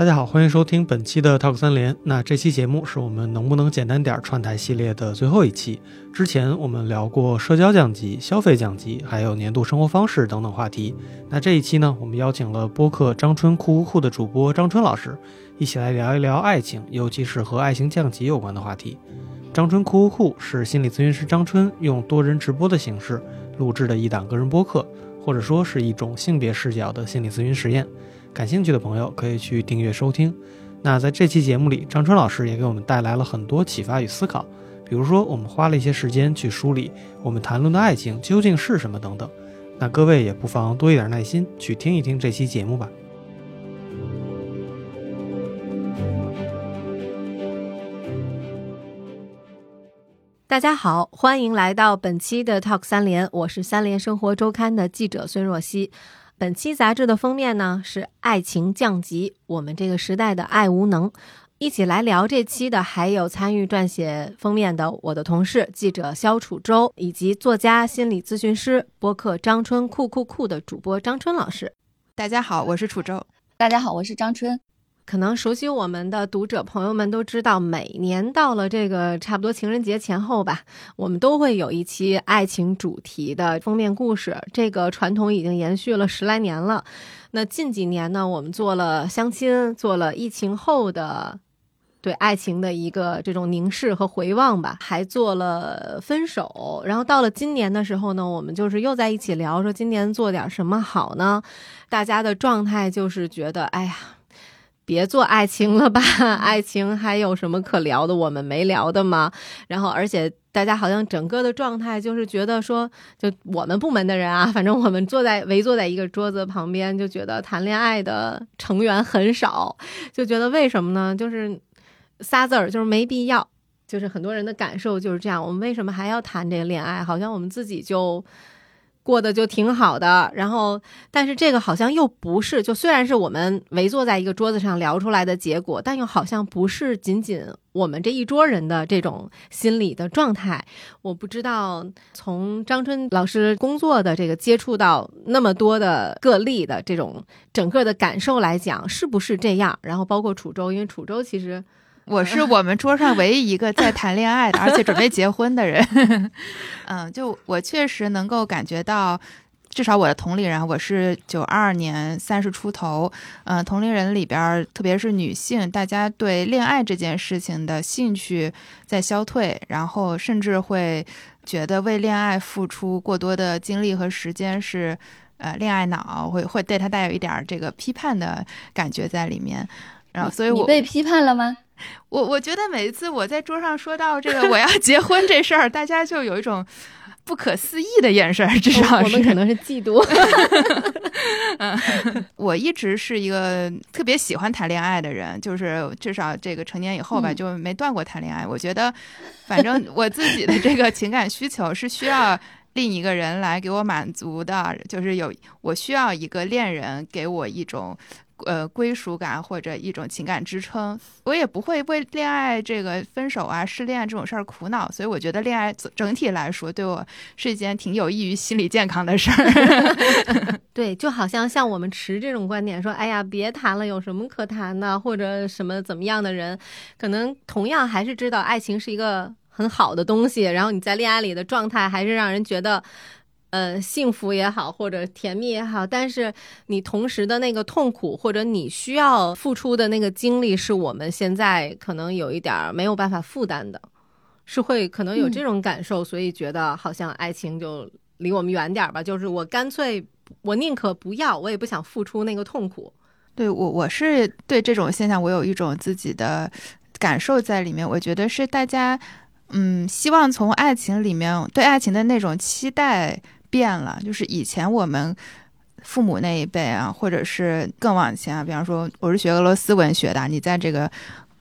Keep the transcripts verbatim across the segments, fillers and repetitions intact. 大家好，欢迎收听本期的 Talk 三联。那这期节目是我们能不能简单点串台系列的最后一期。之前我们聊过社交降级、消费降级，还有年度生活方式等等话题。那这一期呢，我们邀请了播客张春酷酷酷的主播张春老师，一起来聊一聊爱情，尤其是和爱情降级有关的话题。张春酷酷酷是心理咨询师张春用多人直播的形式录制的一档个人播客，或者说是一种性别视角的心理咨询实验。感兴趣的朋友可以去订阅收听。那在这期节目里，张春老师也给我们带来了很多启发与思考，比如说我们花了一些时间去梳理我们谈论的爱情究竟是什么等等。那各位也不妨多一点耐心去听一听这期节目吧。大家好，欢迎来到本期的 Talk 三联，我是三联生活周刊的记者孙若曦。本期杂志的封面呢是爱情降级，我们这个时代的爱无能。一起来聊这期的还有参与撰写封面的我的同事记者肖楚舟，以及作家、心理咨询师、播客张春酷酷酷的主播张春老师。大家好，我是楚舟。大家好，我是张春。可能熟悉我们的读者朋友们都知道，每年到了这个差不多情人节前后吧，我们都会有一期爱情主题的封面故事，这个传统已经延续了十来年了。那近几年呢，我们做了相亲，做了疫情后的对爱情的一个这种凝视和回望吧，还做了分手，然后到了今年的时候呢，我们就是又在一起聊说今年做点什么好呢？大家的状态就是觉得，哎呀，别做爱情了吧，爱情还有什么可聊的，我们没聊的吗？然后而且大家好像整个的状态就是觉得说，就我们部门的人啊，反正我们坐在围坐在一个桌子旁边，就觉得谈恋爱的成员很少，就觉得为什么呢？就是仨字儿，就是没必要，就是很多人的感受就是这样，我们为什么还要谈这个恋爱？好像我们自己就过得就挺好的，然后但是这个好像又不是，就虽然是我们围坐在一个桌子上聊出来的结果，但又好像不是仅仅我们这一桌人的这种心理的状态。我不知道从张春老师工作的这个接触到那么多的个例的这种整个的感受来讲，是不是这样？然后包括楚舟，因为楚舟其实我是我们桌上唯一一个在谈恋爱的而且准备结婚的人嗯，就我确实能够感觉到，至少我的同龄人，我是九二年三十出头，嗯、呃，同龄人里边，特别是女性，大家对恋爱这件事情的兴趣在消退，然后甚至会觉得为恋爱付出过多的精力和时间是呃恋爱脑，会会对它带有一点这个批判的感觉在里面。然后，所以我你被批判了吗？我我觉得每一次我在桌上说到这个我要结婚这事儿，大家就有一种不可思议的眼神，至少是我们可能是嫉妒我一直是一个特别喜欢谈恋爱的人，就是至少这个成年以后吧，就没断过谈恋爱。我觉得反正我自己的这个情感需求是需要另一个人来给我满足的，就是有我需要一个恋人给我一种呃，归属感或者一种情感支撑，我也不会为恋爱这个分手啊、失恋这种事儿苦恼，所以我觉得恋爱整体来说对我是一件挺有益于心理健康的事儿。对，就好像像我们持这种观点说，哎呀，别谈了，有什么可谈的，或者什么怎么样的人，可能同样还是知道爱情是一个很好的东西，然后你在恋爱里的状态还是让人觉得。呃，幸福也好，或者甜蜜也好，但是你同时的那个痛苦，或者你需要付出的那个精力，是我们现在可能有一点没有办法负担的，是会可能有这种感受，嗯、所以觉得好像爱情就离我们远点吧，就是我干脆我宁可不要，我也不想付出那个痛苦。对，我我是对这种现象我有一种自己的感受在里面，我觉得是大家嗯，希望从爱情里面对爱情的那种期待变了，就是以前我们父母那一辈啊，或者是更往前啊，比方说我是学俄罗斯文学的，你在这个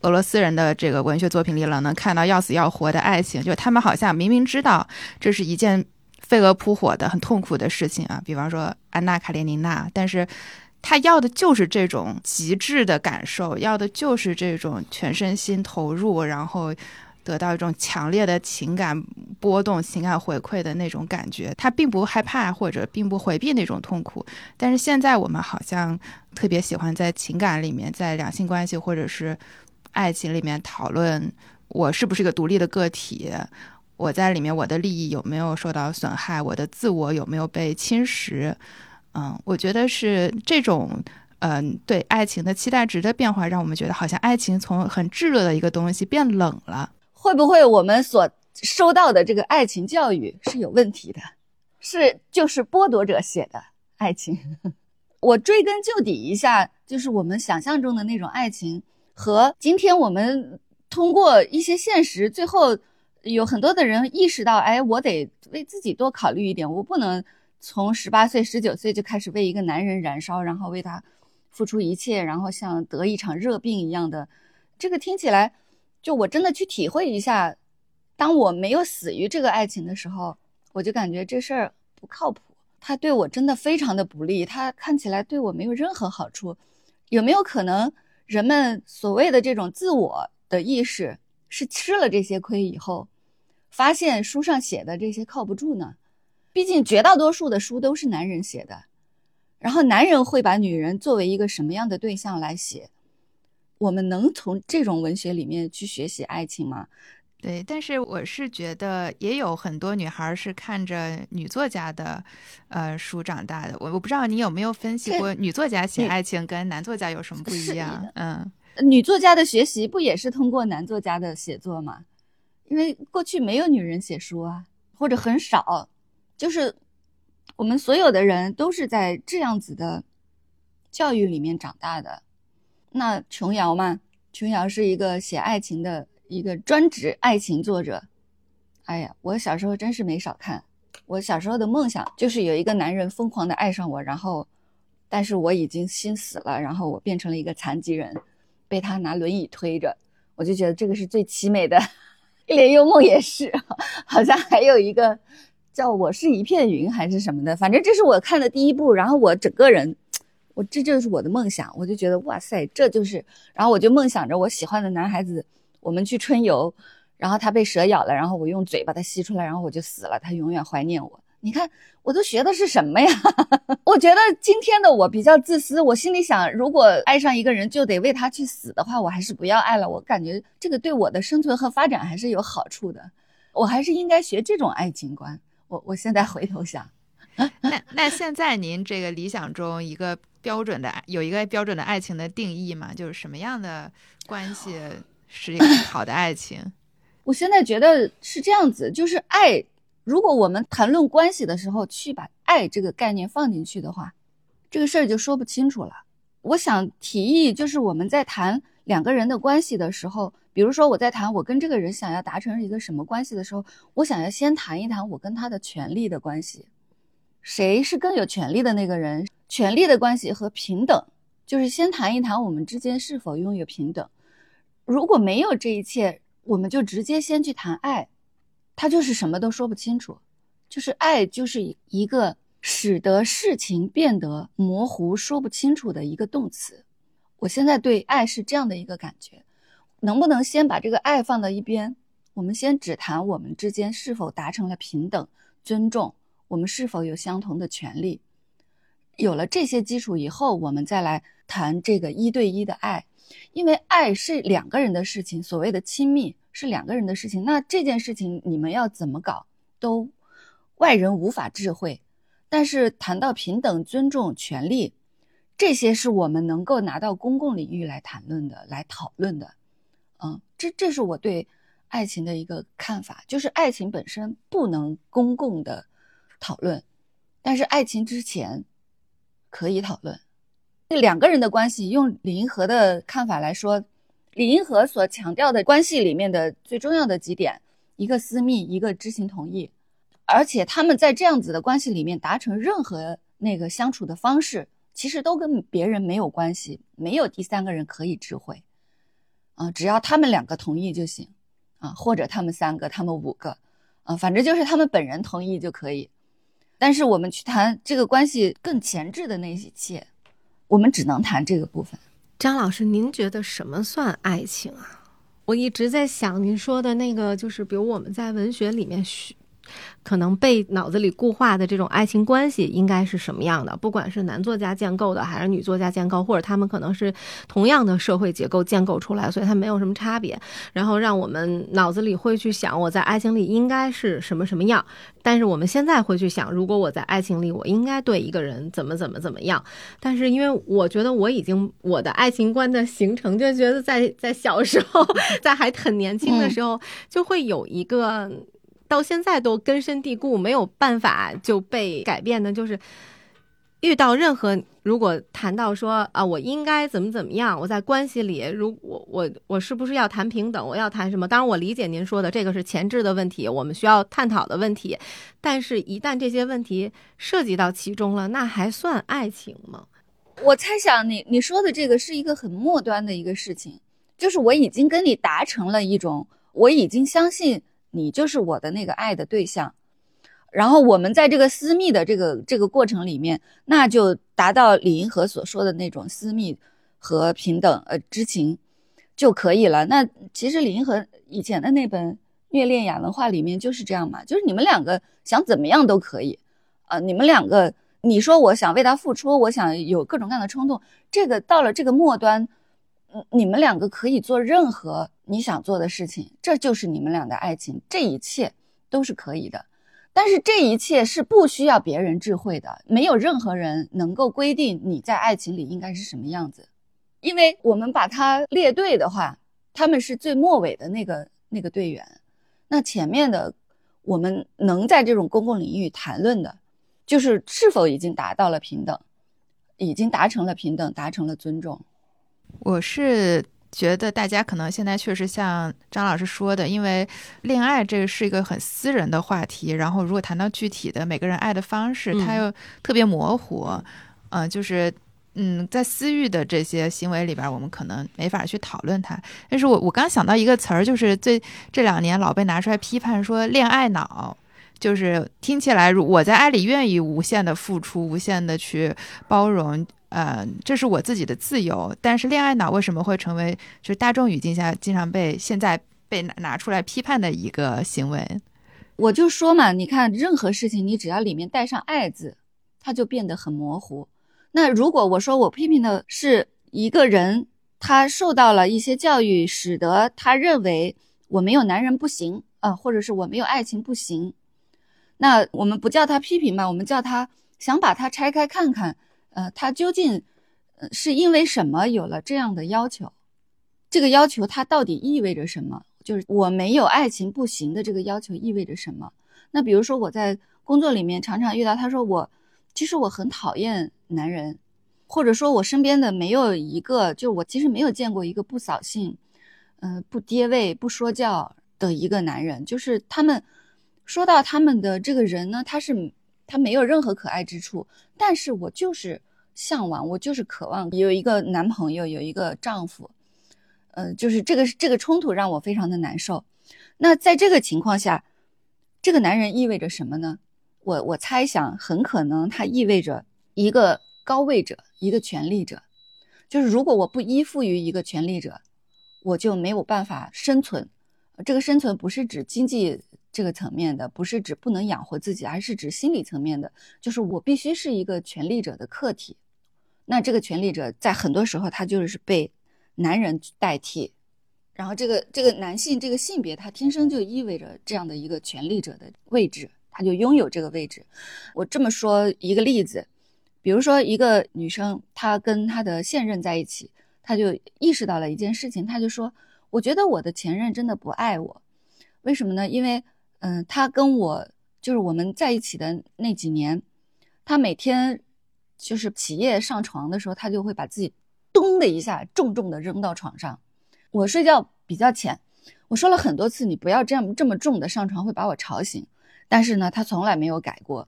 俄罗斯人的这个文学作品里了能看到要死要活的爱情，就他们好像明明知道这是一件飞蛾扑火的很痛苦的事情啊，比方说安娜·卡列尼娜，但是他要的就是这种极致的感受，要的就是这种全身心投入，然后得到一种强烈的情感波动、情感回馈的那种感觉。他并不害怕或者并不回避那种痛苦，但是现在我们好像特别喜欢在情感里面，在两性关系或者是爱情里面讨论我是不是一个独立的个体，我在里面我的利益有没有受到损害，我的自我有没有被侵蚀。嗯，我觉得是这种嗯、呃，对爱情的期待值的变化，让我们觉得好像爱情从很炙热的一个东西变冷了。会不会我们所收到的这个爱情教育是有问题的？是就是剥夺者写的爱情。我追根究底一下，就是我们想象中的那种爱情和今天我们通过一些现实，最后有很多的人意识到，哎，我得为自己多考虑一点，我不能从十八岁、十九岁就开始为一个男人燃烧，然后为他付出一切，然后像得一场热病一样的。这个听起来，就我真的去体会一下，当我没有死于这个爱情的时候，我就感觉这事儿不靠谱，它对我真的非常的不利，它看起来对我没有任何好处。有没有可能人们所谓的这种自我的意识是吃了这些亏以后，发现书上写的这些靠不住呢？毕竟绝大多数的书都是男人写的，然后男人会把女人作为一个什么样的对象来写？我们能从这种文学里面去学习爱情吗？对，但是我是觉得也有很多女孩是看着女作家的呃书长大的。我我不知道你有没有分析过女作家写爱情跟男作家有什么不一样？嗯，女作家的学习不也是通过男作家的写作吗？因为过去没有女人写书啊，或者很少，就是我们所有的人都是在这样子的教育里面长大的。那琼瑶嘛，琼瑶是一个写爱情的一个专职爱情作者。哎呀，我小时候真是没少看。我小时候的梦想就是有一个男人疯狂的爱上我，然后但是我已经心死了，然后我变成了一个残疾人，被他拿轮椅推着，我就觉得这个是最凄美的。一帘幽梦也是，好像还有一个叫我是一片云还是什么的，反正这是我看的第一部。然后我整个人，我这就是我的梦想，我就觉得哇塞，这就是。然后我就梦想着我喜欢的男孩子，我们去春游，然后他被蛇咬了，然后我用嘴把他吸出来，然后我就死了，他永远怀念我。你看我都学的是什么呀？我觉得今天的我比较自私，我心里想，如果爱上一个人就得为他去死的话，我还是不要爱了。我感觉这个对我的生存和发展还是有好处的，我还是应该学这种爱情观。我我现在回头想。那那现在您这个理想中一个标准的有一个标准的爱情的定义吗？就是什么样的关系是一个好的爱情？我现在觉得是这样子，就是爱，如果我们谈论关系的时候去把爱这个概念放进去的话，这个事儿就说不清楚了。我想提议，就是我们在谈两个人的关系的时候，比如说我在谈我跟这个人想要达成一个什么关系的时候，我想要先谈一谈我跟他的权利的关系，谁是更有权利的那个人。权利的关系和平等，就是先谈一谈我们之间是否拥有平等。如果没有这一切，我们就直接先去谈爱，它就是什么都说不清楚。就是爱就是一个使得事情变得模糊说不清楚的一个动词。我现在对爱是这样的一个感觉，能不能先把这个爱放到一边，我们先只谈我们之间是否达成了平等、尊重，我们是否有相同的权利。有了这些基础以后，我们再来谈这个一对一的爱。因为爱是两个人的事情，所谓的亲密是两个人的事情，那这件事情你们要怎么搞，都外人无法智慧。但是谈到平等、尊重、权利，这些是我们能够拿到公共领域来谈论的、来讨论的。嗯，这这是我对爱情的一个看法，就是爱情本身不能公共的讨论，但是爱情之前可以讨论。这两个人的关系，用李银河的看法来说，李银河所强调的关系里面的最重要的几点，一个私密，一个知情同意。而且他们在这样子的关系里面达成任何那个相处的方式，其实都跟别人没有关系，没有第三个人可以指挥、啊、只要他们两个同意就行、啊、或者他们三个他们五个、啊、反正就是他们本人同意就可以。但是我们去谈这个关系更前置的那一切，我们只能谈这个部分。张老师，您觉得什么算爱情啊？我一直在想您说的那个，就是比如我们在文学里面可能被脑子里固化的这种爱情关系应该是什么样的，不管是男作家建构的还是女作家建构，或者他们可能是同样的社会结构建构出来，所以它没有什么差别，然后让我们脑子里会去想我在爱情里应该是什么什么样。但是我们现在会去想，如果我在爱情里我应该对一个人怎么怎么怎么样，但是因为我觉得我已经我的爱情观的形成，就觉得在在小时候在还很年轻的时候就会有一个到现在都根深蒂固没有办法就被改变的，就是遇到任何如果谈到说啊我应该怎么怎么样，我在关系里如我我我是不是要谈平等，我要谈什么。当然我理解您说的这个是前置的问题，我们需要探讨的问题，但是一旦这些问题涉及到其中了，那还算爱情吗？我猜想你你说的这个是一个很末端的一个事情，就是我已经跟你达成了一种我已经相信你就是我的那个爱的对象，然后我们在这个私密的这个这个过程里面，那就达到李银河所说的那种私密和平等呃知情就可以了。那其实李银河以前的那本《虐恋亚文化》里面就是这样嘛，就是你们两个想怎么样都可以啊、呃，你们两个你说我想为他付出，我想有各种各样的冲动，这个到了这个末端，你们两个可以做任何你想做的事情，这就是你们俩的爱情，这一切都是可以的。但是这一切是不需要别人智慧的，没有任何人能够规定你在爱情里应该是什么样子。因为我们把它列队的话，他们是最末尾的那个那个队员，那前面的我们能在这种公共领域谈论的就是是否已经达到了平等，已经达成了平等，达成了尊重。我是觉得大家可能现在确实像张老师说的，因为恋爱这个是一个很私人的话题，然后如果谈到具体的每个人爱的方式，它又特别模糊，嗯、呃，就是嗯，在私域的这些行为里边，我们可能没法去讨论它。但是我我刚想到一个词儿，就是最这两年老被拿出来批判说恋爱脑。就是听起来我在爱里愿意无限的付出，无限的去包容，呃，这是我自己的自由。但是恋爱脑为什么会成为就是大众语境下经常被现在被拿出来批判的一个行为？我就说嘛，你看任何事情你只要里面带上爱字，它就变得很模糊。那如果我说我批评的是一个人他受到了一些教育，使得他认为我没有男人不行啊、呃，或者是我没有爱情不行，那我们不叫他批评吧，我们叫他想把它拆开看看，呃，他究竟是因为什么有了这样的要求？这个要求它到底意味着什么？就是我没有爱情不行的这个要求意味着什么？那比如说我在工作里面常常遇到，他说我其实我很讨厌男人，或者说我身边的没有一个，就我其实没有见过一个不扫兴，呃，不跌位、不说教的一个男人，就是他们。说到他们的这个人呢，他是他没有任何可爱之处，但是我就是向往，我就是渴望有一个男朋友，有一个丈夫，呃，就是这个这个冲突让我非常的难受。那在这个情况下，这个男人意味着什么呢？我我猜想，很可能他意味着一个高位者，一个权力者。就是如果我不依附于一个权力者，我就没有办法生存。这个生存不是指经济这个层面的，不是指不能养活自己，而是指心理层面的，就是我必须是一个权力者的客体。那这个权力者在很多时候他就是被男人代替，然后这个这个男性这个性别他天生就意味着这样的一个权力者的位置，他就拥有这个位置。我这么说一个例子，比如说一个女生她跟她的现任在一起，她就意识到了一件事情，她就说我觉得我的前任真的不爱我。为什么呢？因为嗯、呃，他跟我就是我们在一起的那几年，他每天就是起夜上床的时候，他就会把自己咚的一下重重的扔到床上。我睡觉比较浅，我说了很多次你不要这样这么重的上床会把我吵醒，但是呢他从来没有改过。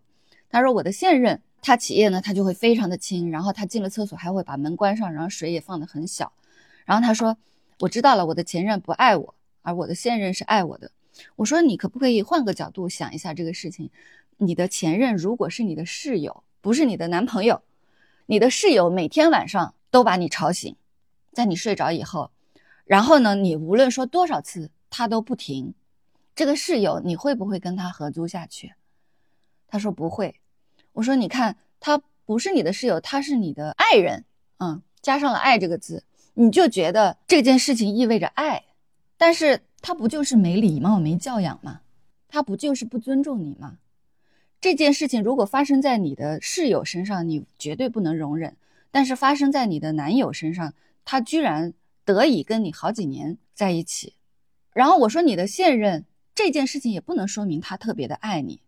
他说我的现任他起夜呢他就会非常的轻，然后他进了厕所还会把门关上，然后水也放得很小。然后他说我知道了，我的前任不爱我，而我的现任是爱我的。我说你可不可以换个角度想一下这个事情，你的前任如果是你的室友，不是你的男朋友，你的室友每天晚上都把你吵醒，在你睡着以后，然后呢你无论说多少次他都不停，这个室友你会不会跟他合租下去？他说不会。我说你看，他不是你的室友，他是你的爱人，嗯，加上了爱这个字，你就觉得这件事情意味着爱，但是他不就是没礼貌没教养吗？他不就是不尊重你吗？这件事情如果发生在你的室友身上，你绝对不能容忍，但是发生在你的男友身上，他居然得以跟你好几年在一起。然后我说你的现任这件事情也不能说明他特别的爱你，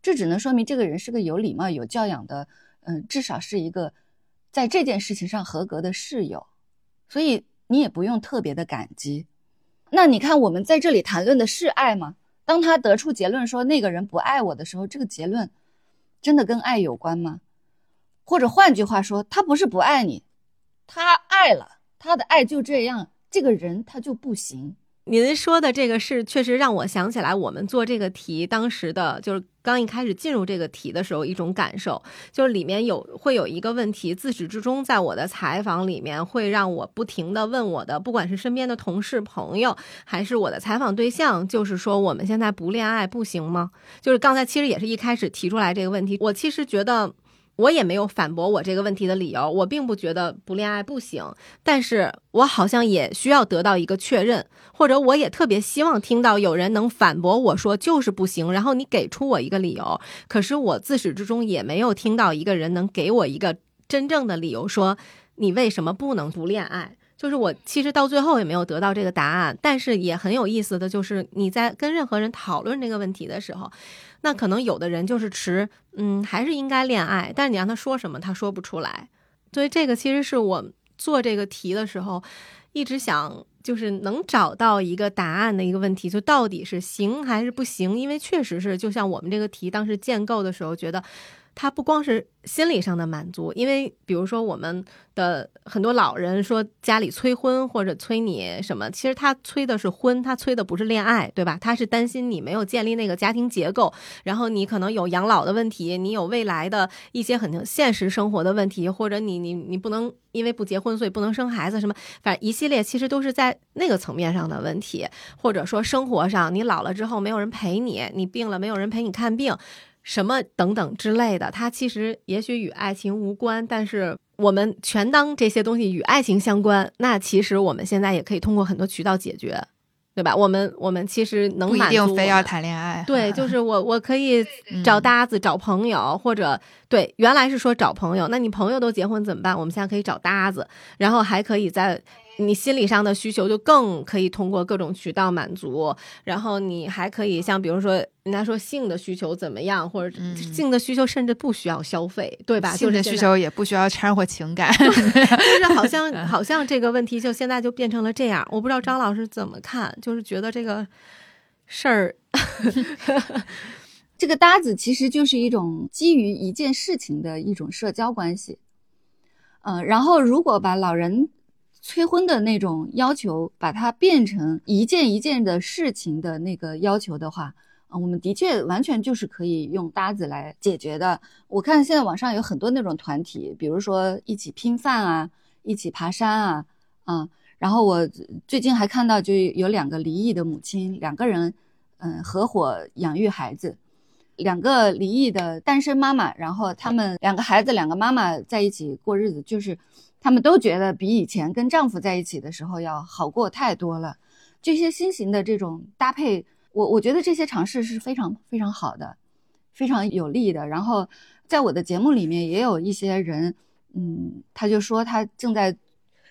这只能说明这个人是个有礼貌有教养的，嗯、呃，至少是一个在这件事情上合格的室友，所以你也不用特别的感激。那你看我们在这里谈论的是爱吗？当他得出结论说那个人不爱我的时候，这个结论真的跟爱有关吗？或者换句话说，他不是不爱你，他爱了，他的爱就这样，这个人他就不行。您说的这个是确实让我想起来我们做这个题当时的，就是刚一开始进入这个题的时候一种感受，就是里面有会有一个问题，自始至终在我的采访里面会让我不停的问我的，不管是身边的同事朋友还是我的采访对象，就是说我们现在不恋爱不行吗？就是刚才其实也是一开始提出来这个问题，我其实觉得我也没有反驳我这个问题的理由，我并不觉得不恋爱不行，但是我好像也需要得到一个确认，或者我也特别希望听到有人能反驳我说就是不行，然后你给出我一个理由。可是我自始至终也没有听到一个人能给我一个真正的理由说你为什么不能不恋爱。就是我其实到最后也没有得到这个答案，但是也很有意思的就是你在跟任何人讨论这个问题的时候，那可能有的人就是持嗯还是应该恋爱，但是你让他说什么他说不出来。所以这个其实是我做这个题的时候一直想就是能找到一个答案的一个问题，就到底是行还是不行。因为确实是就像我们这个题当时建构的时候觉得它不光是心理上的满足，因为比如说我们的很多老人说家里催婚或者催你什么，其实他催的是婚，他催的不是恋爱，对吧？他是担心你没有建立那个家庭结构，然后你可能有养老的问题，你有未来的一些很现实生活的问题，或者你你你不能因为不结婚所以不能生孩子什么，反正一系列其实都是在那个层面上的问题，或者说生活上你老了之后没有人陪你，你病了没有人陪你看病什么等等之类的，它其实也许与爱情无关，但是我们全当这些东西与爱情相关，那其实我们现在也可以通过很多渠道解决，对吧？我们我们其实能满足，不一定非要谈恋爱。对，就是我我可以找搭子、嗯、找朋友，或者对，原来是说找朋友，那你朋友都结婚怎么办？我们现在可以找搭子，然后还可以在你心理上的需求就更可以通过各种渠道满足，然后你还可以像比如说人家说性的需求怎么样，或者性的需求甚至不需要消费，对吧？性的需求也不需要掺和情感，就是好像好像这个问题就现在就变成了这样。我不知道张老师怎么看，就是觉得这个事儿这个搭子其实就是一种基于一件事情的一种社交关系，嗯、呃，然后如果把老人催婚的那种要求把它变成一件一件的事情的那个要求的话、呃、我们的确完全就是可以用搭子来解决的。我看现在网上有很多那种团体，比如说一起拼饭啊，一起爬山啊，嗯，然后我最近还看到就有两个离异的母亲，两个人嗯合伙养育孩子，两个离异的单身妈妈，然后他们两个孩子两个妈妈在一起过日子，就是他们都觉得比以前跟丈夫在一起的时候要好过太多了。这些新型的这种搭配，我我觉得这些尝试是非常非常好的，非常有利的。然后在我的节目里面也有一些人，嗯，他就说他正在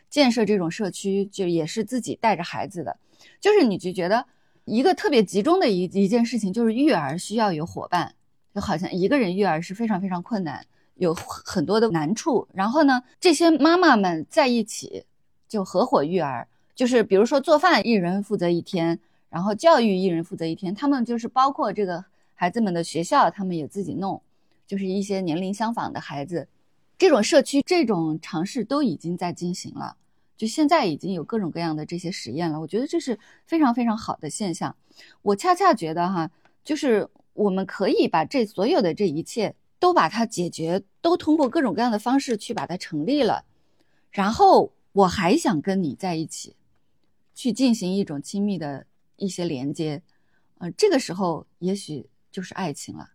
建设这种社区，就也是自己带着孩子的。就是你就觉得一个特别集中的一一件事情，就是育儿需要有伙伴，就好像一个人育儿是非常非常困难，有很多的难处。然后呢这些妈妈们在一起就合伙育儿，就是比如说做饭一人负责一天，然后教育一人负责一天，他们就是包括这个孩子们的学校他们也自己弄，就是一些年龄相仿的孩子，这种社区这种尝试都已经在进行了，就现在已经有各种各样的这些实验了。我觉得这是非常非常好的现象。我恰恰觉得哈，就是我们可以把这所有的这一切都把它解决，都通过各种各样的方式去把它成立了，然后我还想跟你在一起，去进行一种亲密的一些连接，呃，这个时候也许就是爱情了。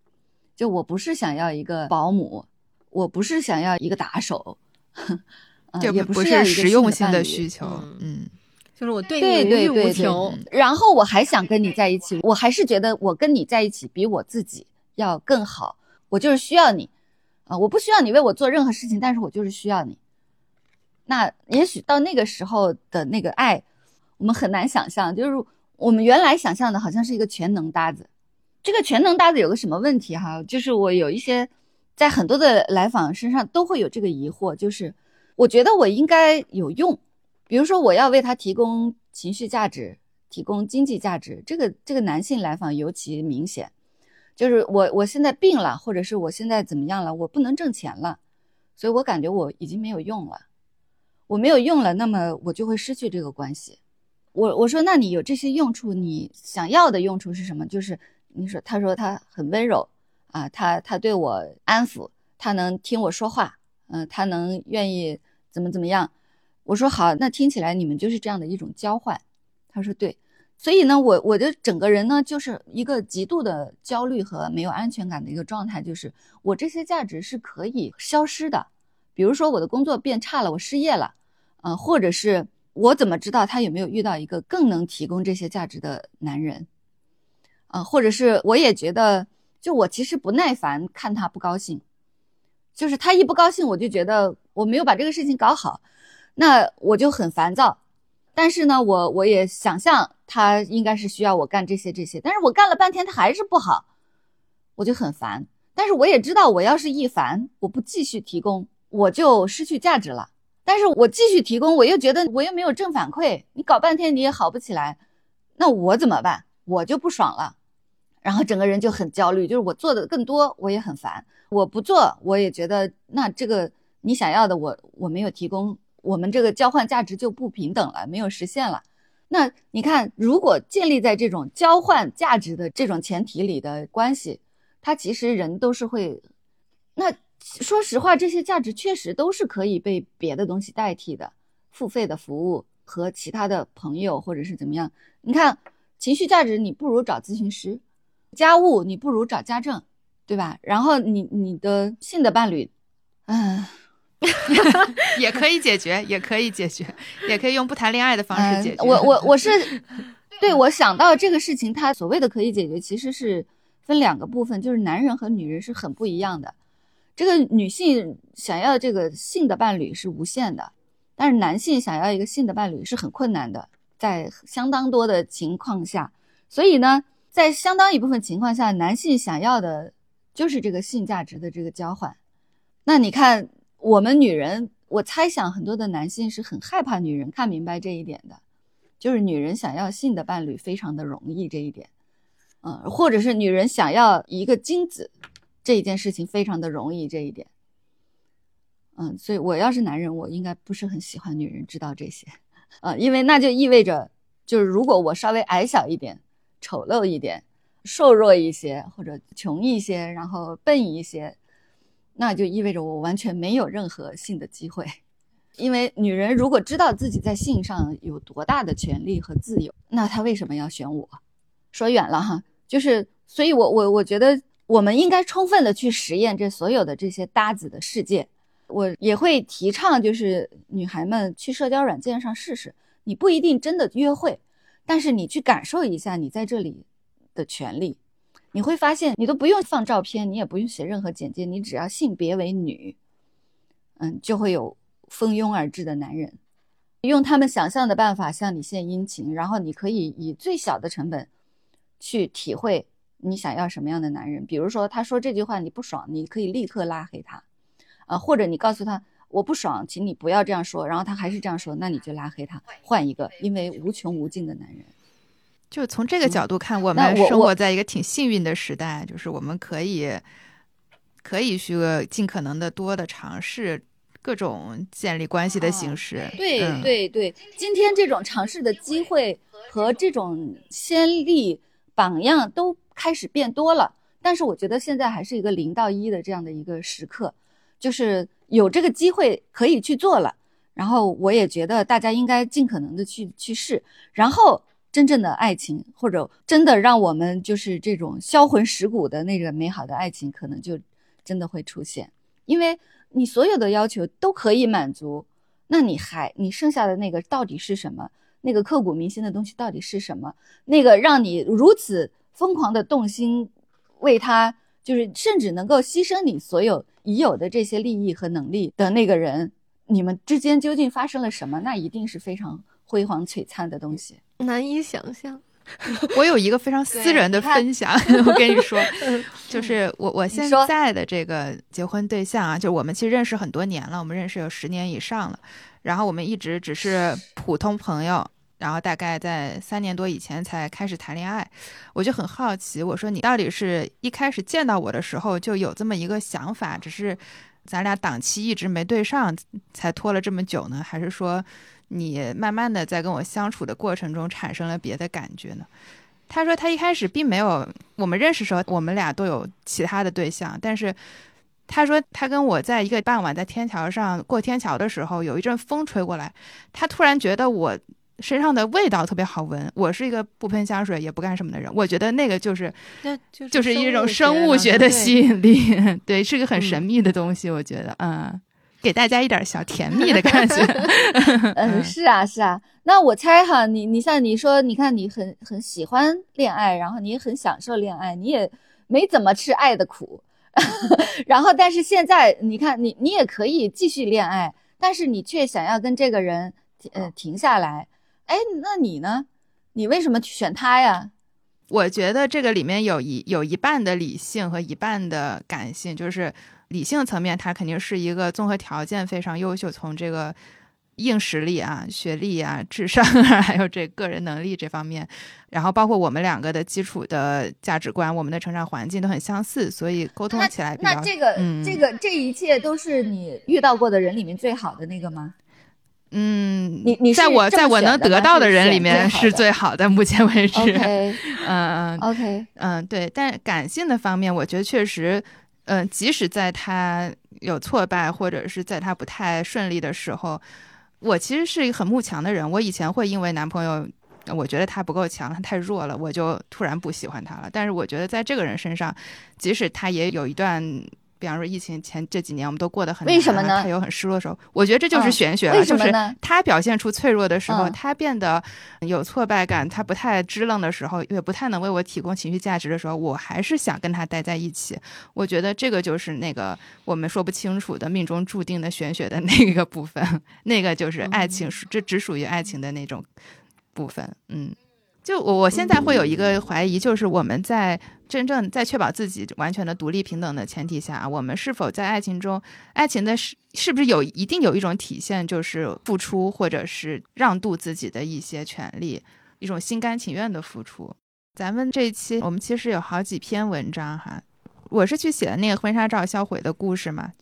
就我不是想要一个保姆，我不是想要一个打手，呃、也不是实用性的需求，嗯，就是我对你欲无求，然后我还想跟你在一起，我还是觉得我跟你在一起比我自己要更好，我就是需要你，啊、呃，我不需要你为我做任何事情，但是我就是需要你。那也许到那个时候的那个爱，我们很难想象，就是我们原来想象的好像是一个全能搭子。这个全能搭子有个什么问题哈？就是我有一些在很多的来访身上都会有这个疑惑，就是我觉得我应该有用，比如说我要为他提供情绪价值，提供经济价值，这个这个男性来访尤其明显，就是我我现在病了，或者是我现在怎么样了，我不能挣钱了，所以我感觉我已经没有用了。我没有用了，那么我就会失去这个关系。我我说，那你有这些用处，你想要的用处是什么？就是你说，他说他很温柔啊，他他对我安抚，他能听我说话，嗯、呃，他能愿意怎么怎么样。我说好，那听起来你们就是这样的一种交换。他说对，所以呢，我我的整个人呢就是一个极度的焦虑和没有安全感的一个状态，就是我这些价值是可以消失的。比如说我的工作变差了，我失业了，呃，或者是我怎么知道他有没有遇到一个更能提供这些价值的男人，呃，或者是我也觉得，就我其实不耐烦看他不高兴，就是他一不高兴我就觉得我没有把这个事情搞好，那我就很烦躁。但是呢，我我也想象他应该是需要我干这些这些，但是我干了半天他还是不好，我就很烦。但是我也知道，我要是一烦，我不继续提供，我就失去价值了。但是我继续提供，我又觉得我又没有正反馈，你搞半天你也好不起来，那我怎么办？我就不爽了，然后整个人就很焦虑，就是我做的更多我也很烦，我不做我也觉得那这个你想要的我我没有提供，我们这个交换价值就不平等了，没有实现了。那你看，如果建立在这种交换价值的这种前提里的关系，它其实人都是会，那说实话，这些价值确实都是可以被别的东西代替的，付费的服务和其他的朋友或者是怎么样。你看，情绪价值你不如找咨询师，家务你不如找家政，对吧？然后你你的性的伴侣，嗯、呃，也可以解决，也可以解决，也可以用不谈恋爱的方式解决。呃、我我我是对，我想到这个事情，它所谓的可以解决，其实是分两个部分，就是男人和女人是很不一样的。这个女性想要这个性的伴侣是无限的，但是男性想要一个性的伴侣是很困难的，在相当多的情况下。所以呢，在相当一部分情况下，男性想要的就是这个性价值的这个交换。那你看我们女人，我猜想很多的男性是很害怕女人看明白这一点的，就是女人想要性的伴侣非常的容易这一点，嗯，或者是女人想要一个精子这一件事情非常的容易这一点。嗯，所以我要是男人，我应该不是很喜欢女人知道这些，呃，因为那就意味着，就是如果我稍微矮小一点，丑陋一点，瘦弱一些，或者穷一些，然后笨一些，那就意味着我完全没有任何性的机会。因为女人如果知道自己在性上有多大的权利和自由，那她为什么要选我？说远了哈，就是，所以我我我觉得我们应该充分的去实验这所有的这些搭子的世界。我也会提倡，就是女孩们去社交软件上试试，你不一定真的约会，但是你去感受一下你在这里的权利，你会发现你都不用放照片，你也不用写任何简介，你只要性别为女，嗯，就会有蜂拥而至的男人，用他们想象的办法向你献殷勤，然后你可以以最小的成本去体会你想要什么样的男人。比如说他说这句话你不爽，你可以立刻拉黑他，呃，或者你告诉他我不爽，请你不要这样说，然后他还是这样说，那你就拉黑他，换一个，因为无穷无尽的男人。就从这个角度看，嗯、我们生活在一个挺幸运的时代，就是我们可以可以去尽可能的多的尝试各种建立关系的形式。啊、对、嗯、对对，今天这种尝试的机会和这种先例榜样都开始变多了，但是我觉得现在还是一个零到一的这样的一个时刻，就是有这个机会可以去做了，然后我也觉得大家应该尽可能的去去试，然后真正的爱情，或者真的让我们就是这种销魂蚀骨的那个美好的爱情，可能就真的会出现。因为你所有的要求都可以满足，那你还你剩下的那个到底是什么？那个刻骨铭心的东西到底是什么？那个让你如此疯狂的动心，为他就是甚至能够牺牲你所有已有的这些利益和能力的那个人，你们之间究竟发生了什么？那一定是非常辉煌璀璨的东西，难以想象。我有一个非常私人的分享，我跟你说，就是我我现在的这个结婚对象啊，就我们其实认识很多年了，我们认识有十年以上了，然后我们一直只是普通朋友，然后大概在三年多以前才开始谈恋爱。我就很好奇，我说你到底是一开始见到我的时候就有这么一个想法，只是咱俩档期一直没对上才拖了这么久呢，还是说你慢慢的在跟我相处的过程中产生了别的感觉呢？他说他一开始并没有，我们认识时候我们俩都有其他的对象，但是他说他跟我在一个傍晚在天桥上过天桥的时候，有一阵风吹过来，他突然觉得我身上的味道特别好闻。我是一个不喷香水也不干什么的人，我觉得那个就是就是就是一种生物学的吸引力， 对， 对，是个很神秘的东西，嗯，我觉得嗯，给大家一点小甜蜜的感觉。嗯，是啊是啊。那我猜哈，你你像你说，你看你很很喜欢恋爱，然后你也很享受恋爱，你也没怎么吃爱的苦，然后但是现在你看你你也可以继续恋爱，但是你却想要跟这个人呃停下来。哎，那你呢？你为什么选他呀？我觉得这个里面有一有一半的理性和一半的感性，就是理性层面，它肯定是一个综合条件非常优秀，从这个硬实力啊、学历啊、智商啊，还有这个人能力这方面，然后包括我们两个的基础的价值观、我们的成长环境都很相似，所以沟通起来比较。那, 那这个、嗯、这个这一切都是你遇到过的人里面最好的那个吗？嗯，你你在我在我能得到的人里面是最好的，目前为止。OK， 嗯 ，OK， 嗯，对。但感性的方面，我觉得确实，嗯、呃，即使在他有挫败，或者是在他不太顺利的时候，我其实是一个很慕强的人。我以前会因为男朋友，我觉得他不够强，他太弱了，我就突然不喜欢他了。但是我觉得在这个人身上，即使他也有一段。比方说疫情前这几年我们都过得很难，为什么呢？他有很失落的时候，我觉得这就是玄学了，嗯，就是他表现出脆弱的时候，嗯，他变得有挫败感，他不太支棱的时候，也不太能为我提供情绪价值的时候，我还是想跟他待在一起。我觉得这个就是那个我们说不清楚的命中注定的玄学的那个部分，那个就是爱情，嗯，这只属于爱情的那种部分。嗯，就我我现在会有一个怀疑，就是我们在真正在确保自己完全的独立平等的前提下，我们是否在爱情中，爱情的是是不是有一定有一种体现，就是付出或者是让渡自己的一些权利，一种心甘情愿的付出。咱们这一期我们其实有好几篇文章哈，我是去写的那个婚纱照销毁的故事嘛。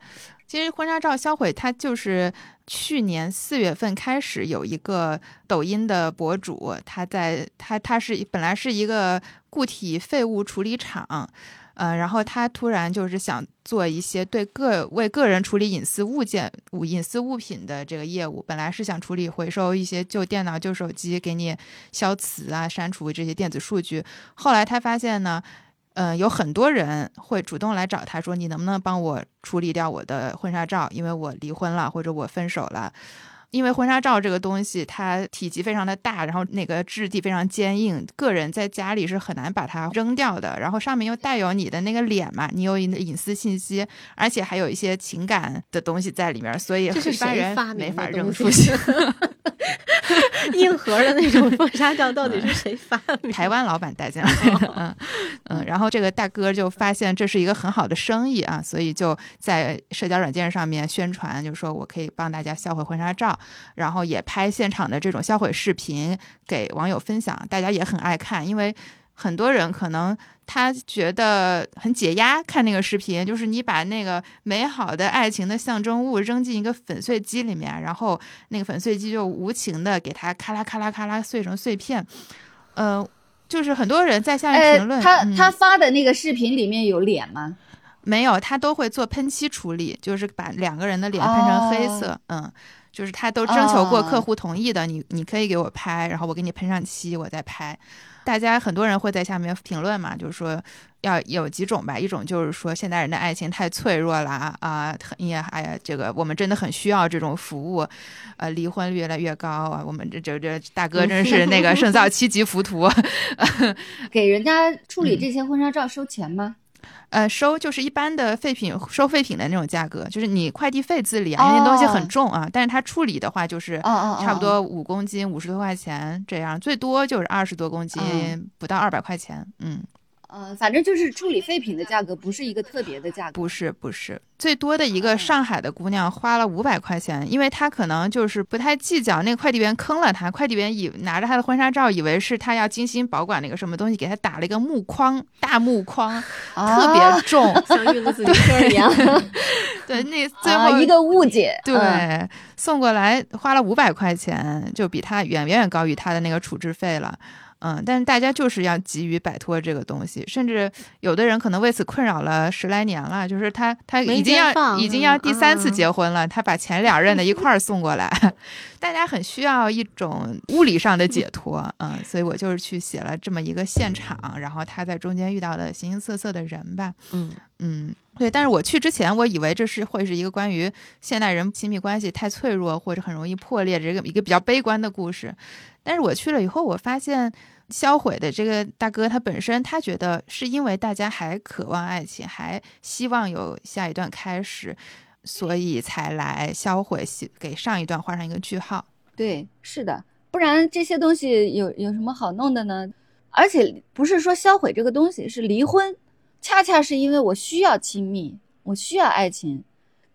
其实婚纱照销毁它就是去年四月份开始有一个抖音的博主，他在他他是本来是一个固体废物处理厂，呃，然后他突然就是想做一些对个为个人处理隐私物件、隐私物品的这个业务，本来是想处理回收一些旧电脑、旧手机，给你消磁啊、删除这些电子数据。后来他发现呢，嗯，有很多人会主动来找他说，你能不能帮我处理掉我的婚纱照，因为我离婚了或者我分手了。因为婚纱照这个东西它体积非常的大，然后那个质地非常坚硬，个人在家里是很难把它扔掉的，然后上面又带有你的那个脸嘛，你有隐私信息，而且还有一些情感的东西在里面，所以一般人没法扔出去。硬核的那种婚纱照到底是谁发明？台湾老板带进来的。嗯嗯，然后这个大哥就发现这是一个很好的生意啊，所以就在社交软件上面宣传，就说我可以帮大家销毁婚纱照，然后也拍现场的这种销毁视频给网友分享，大家也很爱看，因为很多人可能他觉得很解压，看那个视频就是你把那个美好的爱情的象征物扔进一个粉碎机里面，然后那个粉碎机就无情的给它咔啦咔啦咔啦碎成碎片。呃，就是很多人在下面评论，哎，他他发的那个视频里面有脸吗？没有，他都会做喷漆处理，就是把两个人的脸喷成黑色、哦、嗯，就是他都征求过客户同意的、哦、你你可以给我拍，然后我给你喷上漆我再拍。大家很多人会在下面评论嘛，就是说要有几种吧，一种就是说现代人的爱情太脆弱了啊啊，也哎呀，这个我们真的很需要这种服务，呃，离婚率越来越高啊，我们这这这大哥真是那个胜造七级浮屠。给人家处理这些婚纱照收钱吗？嗯呃，收就是一般的废品，收废品的那种价格，就是你快递费自理啊，因为东西很重啊， oh. 但是它处理的话就是差不多五公斤五十多块钱这样，最多就是二十多公斤， oh. 不到二百块钱，嗯。呃，反正就是处理废品的价格不是一个特别的价格，不是不是，最多的一个上海的姑娘花了五百块钱，因为她可能就是不太计较，那个快递员坑了她，快递员以拿着她的婚纱照，以为是她要精心保管那个什么东西，给她打了一个木框，大木框，啊、特别重，像运了自行车一样。对，那最后、啊、一个误解，对、嗯，送过来花了五百块钱，就比她远远远高于她的那个处置费了。嗯，但是大家就是要急于摆脱这个东西，甚至有的人可能为此困扰了十来年了，就是他他已经要已经要第三次结婚了、嗯、他把前两任的一块儿送过来。大家很需要一种物理上的解脱。嗯，所以我就是去写了这么一个现场，然后他在中间遇到的形形色色的人吧。嗯嗯，对，但是我去之前我以为这是会是一个关于现代人亲密关系太脆弱或者很容易破裂这个一个比较悲观的故事，但是我去了以后我发现销毁的这个大哥他本身他觉得是因为大家还渴望爱情，还希望有下一段开始，所以才来销毁，给上一段画上一个句号。对，是的，不然这些东西有有什么好弄的呢？而且不是说销毁这个东西，是离婚恰恰是因为我需要亲密，我需要爱情，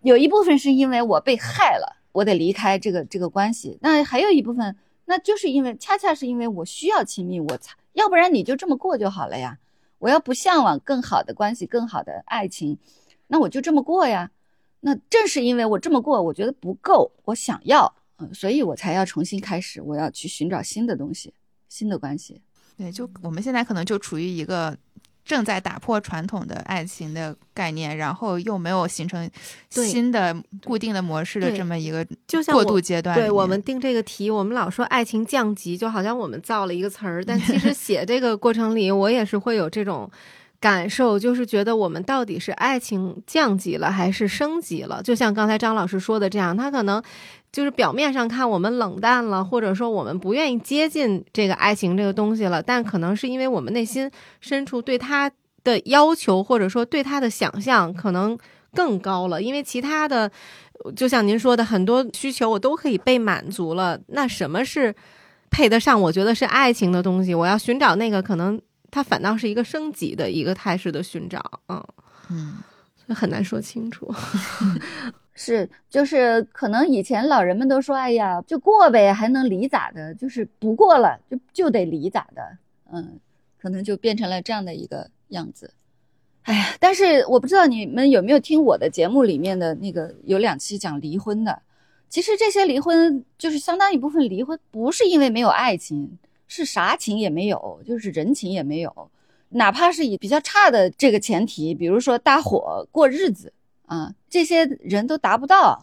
有一部分是因为我被害了，我得离开这个这个关系，那还有一部分那就是因为恰恰是因为我需要亲密，我才，要不然你就这么过就好了呀，我要不向往更好的关系更好的爱情，那我就这么过呀，那正是因为我这么过我觉得不够，我想要、嗯、所以我才要重新开始，我要去寻找新的东西新的关系。对，就我们现在可能就处于一个正在打破传统的爱情的概念，然后又没有形成新的固定的模式的这么一个过渡阶段。 对, 对我们定这个题，我们老说爱情降级，就好像我们造了一个词儿，但其实写这个过程里我也是会有这种感受，就是觉得我们到底是爱情降级了还是升级了，就像刚才张老师说的这样，他可能就是表面上看我们冷淡了，或者说我们不愿意接近这个爱情这个东西了，但可能是因为我们内心深处对他的要求或者说对他的想象可能更高了，因为其他的就像您说的很多需求我都可以被满足了，那什么是配得上我觉得是爱情的东西，我要寻找那个可能它反倒是一个升级的一个态势的寻找。嗯嗯，很难说清楚。是，就是可能以前老人们都说哎呀就过呗，还能离咋的，就是不过了就就得离咋的，嗯，可能就变成了这样的一个样子。哎呀，但是我不知道你们有没有听我的节目里面的那个有两期讲离婚的，其实这些离婚就是相当一部分离婚不是因为没有爱情，是啥情也没有，就是人情也没有，哪怕是以比较差的这个前提，比如说搭伙过日子啊，这些人都达不到，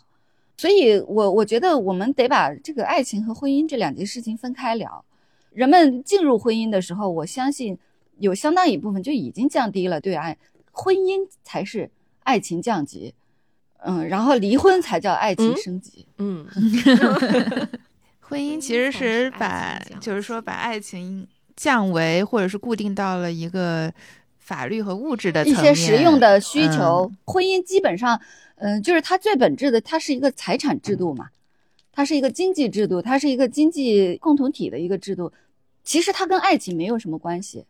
所以我我觉得我们得把这个爱情和婚姻这两件事情分开聊。人们进入婚姻的时候，我相信有相当一部分就已经降低了对爱，婚姻才是爱情降级，嗯，然后离婚才叫爱情升级，嗯。嗯婚姻其实是把就是说把爱情降为或者是固定到了一个法律和物质的层面，一些实用的需求、嗯、婚姻基本上嗯、呃，就是它最本质的它是一个财产制度嘛，它是一个经济制度，它是一个经济共同体的一个制度，其实它跟爱情没有什么关系，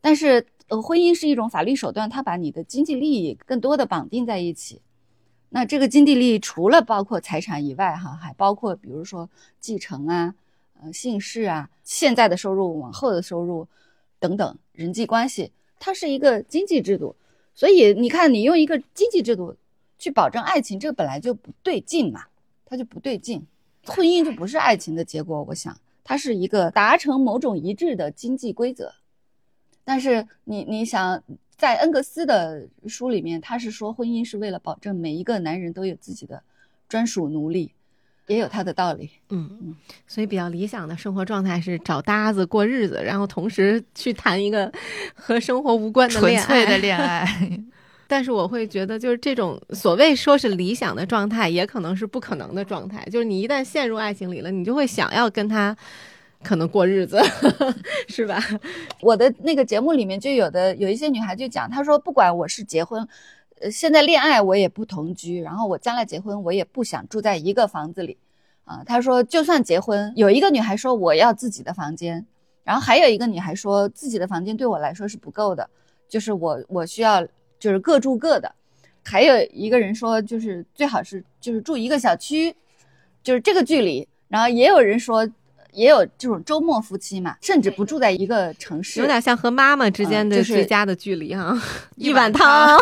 但是、呃、婚姻是一种法律手段，它把你的经济利益更多的绑定在一起，那这个经济利益除了包括财产以外哈，还包括比如说继承啊、呃、姓氏啊、现在的收入、往后的收入等等，人际关系，它是一个经济制度，所以你看你用一个经济制度去保证爱情，这本来就不对劲嘛，它就不对劲，婚姻就不是爱情的结果，我想它是一个达成某种一致的经济规则，但是你你想在恩格斯的书里面，他是说婚姻是为了保证每一个男人都有自己的专属奴隶，也有他的道理。嗯，所以比较理想的生活状态是找搭子过日子，然后同时去谈一个和生活无关的恋爱，纯粹的恋爱。但是我会觉得，就是这种所谓说是理想的状态，也可能是不可能的状态。就是你一旦陷入爱情里了，你就会想要跟他可能过日子，是吧？我的那个节目里面就有的有一些女孩就讲，她说不管我是结婚，呃，现在恋爱我也不同居，然后我将来结婚我也不想住在一个房子里，啊，她说就算结婚，有一个女孩说我要自己的房间，然后还有一个女孩说自己的房间对我来说是不够的，就是我我需要。就是各住各的，还有一个人说就是最好是就是住一个小区，就是这个距离。然后也有人说，也有这种周末夫妻嘛，甚至不住在一个城市，有点像和妈妈之间的最佳的距离哈、啊嗯就是，一碗汤，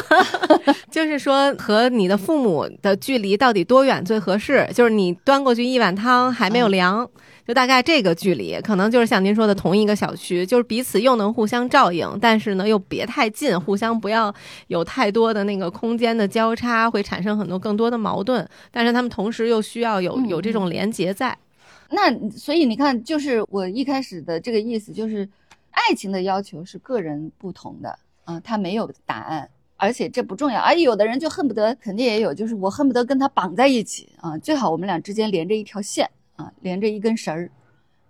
就是说和你的父母的距离到底多远最合适？就是你端过去一碗汤还没有凉。嗯就大概这个距离，可能就是像您说的同一个小区，就是彼此又能互相照应，但是呢又别太近，互相不要有太多的那个空间的交叉，会产生很多更多的矛盾。但是他们同时又需要有有这种连结在、嗯、那所以你看，就是我一开始的这个意思，就是爱情的要求是个人不同的啊、呃，它没有答案，而且这不重要。而且有的人就恨不得，肯定也有，就是我恨不得跟他绑在一起啊、呃，最好我们俩之间连着一条线啊，连着一根绳儿，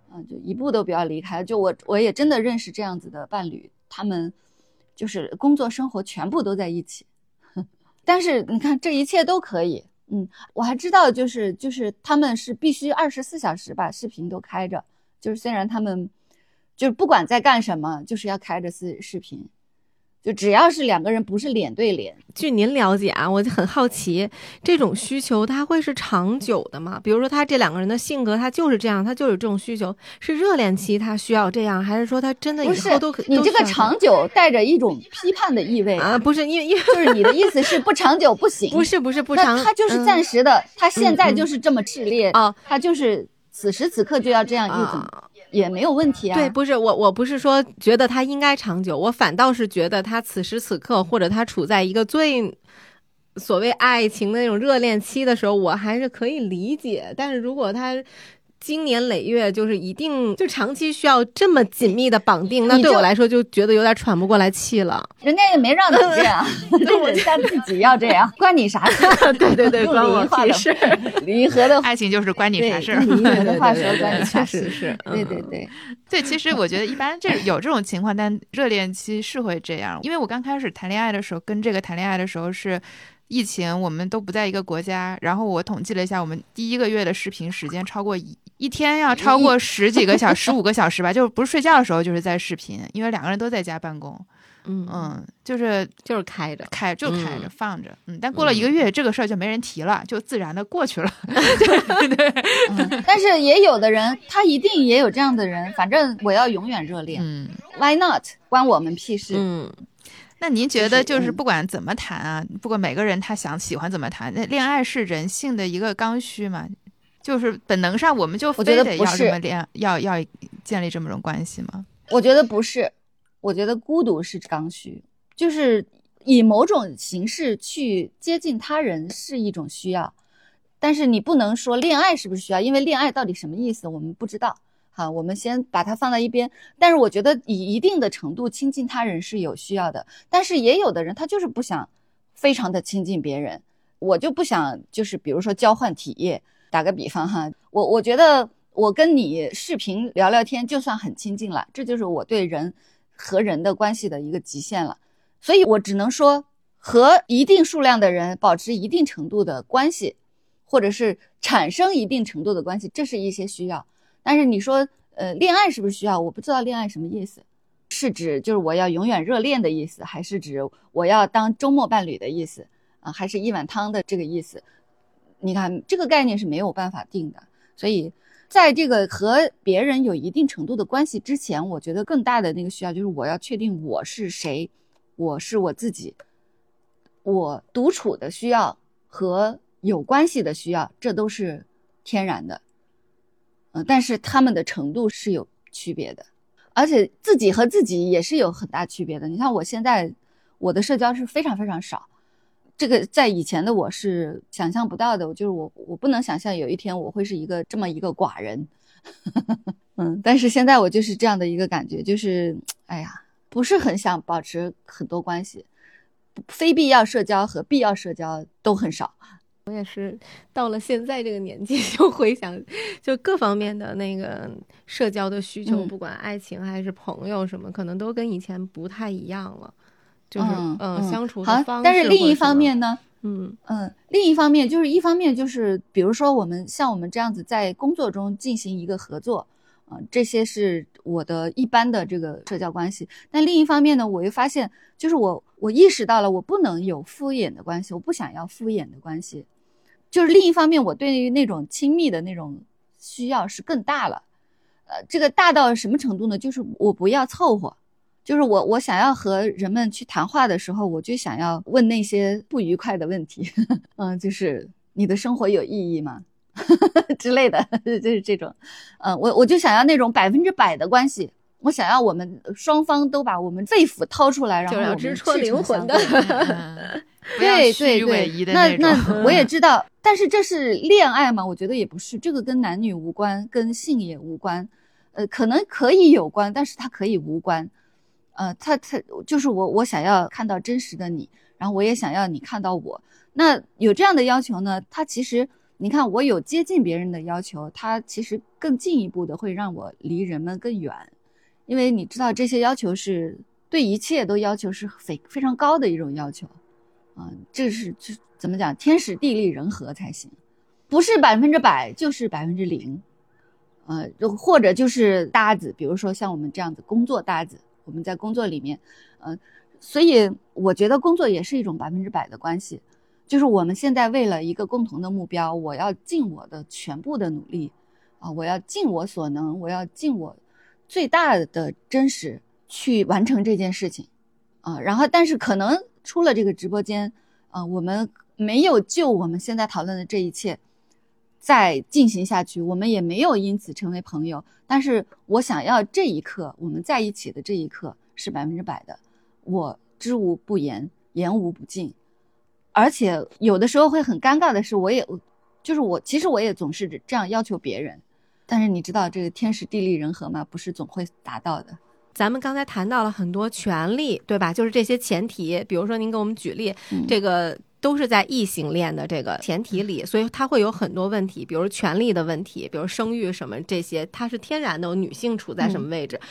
啊，就一步都不要离开。就我，我也真的认识这样子的伴侣，他们就是工作生活全部都在一起。但是你看，这一切都可以，嗯，我还知道，就是就是他们是必须二十四小时把视频都开着，就是虽然他们就是不管在干什么，就是要开着视视频。就只要是两个人不是脸对脸。据您了解啊，我就很好奇，这种需求它会是长久的吗？比如说他这两个人的性格他就是这样，他就有这种需求，是热恋期他需要这样，还是说他真的以后都可以？你这个长久带着一种批判的意味啊，不是因为因为就是你的意思是不长久不行？不是不是不长，那他就是暂时的、嗯，他现在就是这么炽烈啊、嗯嗯，他就是此时此刻就要这样一种。啊也没有问题啊。对，不是我，我不是说觉得他应该长久，我反倒是觉得他此时此刻，或者他处在一个最所谓爱情的那种热恋期的时候，我还是可以理解。但是如果他经年累月，就是一定就长期需要这么紧密的绑定，那对我来说就觉得有点喘不过来气了。人家也没让你这样，就人家自己要这样，关你啥事？对对对，关我屁事。李银河的爱情就是关你啥事？李银河的话说关你啥事？是，对对对对。其实我觉得一般这有这种情况，但热恋期是会这样。因为我刚开始谈恋爱的时候，跟这个谈恋爱的时候是。疫情我们都不在一个国家，然后我统计了一下，我们第一个月的视频时间超过一一天要超过十几个小时，十五个小时吧，就不是睡觉的时候就是在视频，因为两个人都在家办公，嗯嗯，就是就是开着开就开着、嗯、放着，嗯，但过了一个月、嗯、这个事儿就没人提了，就自然的过去了，对对对、嗯。但是也有的人，他一定也有这样的人，反正我要永远热恋，嗯 ，Why not？ 关我们屁事，嗯。那您觉得就是不管怎么谈啊，不管每个人他想喜欢怎么谈，那恋爱是人性的一个刚需嘛？就是本能上我们就非得要这么恋，要要建立这么种关系吗？我觉得不是，我觉得孤独是刚需，就是以某种形式去接近他人是一种需要，但是你不能说恋爱是不是需要，因为恋爱到底什么意思我们不知道。好，我们先把它放在一边，但是我觉得以一定的程度亲近他人是有需要的，但是也有的人他就是不想非常的亲近别人，我就不想就是比如说交换体液，打个比方哈，我我觉得我跟你视频聊聊天就算很亲近了，这就是我对人和人的关系的一个极限了，所以我只能说和一定数量的人保持一定程度的关系，或者是产生一定程度的关系，这是一些需要。但是你说，呃，恋爱是不是需要？我不知道恋爱什么意思，是指就是我要永远热恋的意思，还是指我要当周末伴侣的意思啊？还是一碗汤的这个意思？你看，这个概念是没有办法定的。所以，在这个和别人有一定程度的关系之前，我觉得更大的那个需要就是我要确定我是谁，我是我自己，我独处的需要和有关系的需要，这都是天然的。嗯，但是他们的程度是有区别的，而且自己和自己也是有很大区别的。你像我现在，我的社交是非常非常少。这个在以前的我是想象不到的，就是我我不能想象有一天我会是一个这么一个寡人。嗯，但是现在我就是这样的一个感觉，就是哎呀，不是很想保持很多关系，非必要社交和必要社交都很少。我也是到了现在这个年纪，就回想就各方面的那个社交的需求、嗯、不管爱情还是朋友什么，可能都跟以前不太一样了，就是嗯、呃、相处的方式。但是另一方面呢，嗯嗯，另一方面就是一方面就是比如说我们像我们这样子在工作中进行一个合作啊、呃，这些是我的一般的这个社交关系。但另一方面呢，我又发现就是我我意识到了我不能有敷衍的关系，我不想要敷衍的关系。就是另一方面，我对于那种亲密的那种需要是更大了，呃，这个大到什么程度呢？就是我不要凑合，就是我我想要和人们去谈话的时候，我就想要问那些不愉快的问题，嗯，就是你的生活有意义吗之类的，就是这种，嗯，我我就想要那种百分之百的关系。我想要我们双方都把我们肺腑掏出来，然后我们赤诚相对，就要直戳灵魂的，对对对，那那我也知道，但是这是恋爱吗？我觉得也不是，这个跟男女无关，跟性也无关，呃，可能可以有关，但是它可以无关，呃，它它就是我我想要看到真实的你，然后我也想要你看到我，那有这样的要求呢，它其实。你看我有接近别人的要求，它其实更进一步的会让我离人们更远，因为你知道这些要求是对一切都要求是非非常高的一种要求啊、嗯，这是这怎么讲，天时地利人和才行，不是百分之百就是百分之零，呃，或者就是搭子，比如说像我们这样子工作搭子，我们在工作里面，呃，所以我觉得工作也是一种百分之百的关系。就是我们现在为了一个共同的目标，我要尽我的全部的努力啊，我要尽我所能，我要尽我最大的真实去完成这件事情啊。然后但是可能出了这个直播间啊，我们没有就我们现在讨论的这一切再进行下去，我们也没有因此成为朋友，但是我想要这一刻我们在一起的这一刻是百分之百的，我知无不言，言无不尽。而且有的时候会很尴尬的是，我也就是我其实我也总是这样要求别人，但是你知道这个天时地利人和嘛，不是总会达到的。咱们刚才谈到了很多权利，对吧？就是这些前提，比如说您给我们举例、嗯、这个都是在异性恋的这个前提里，所以它会有很多问题，比如权利的问题，比如生育什么，这些它是天然的，女性处在什么位置、嗯，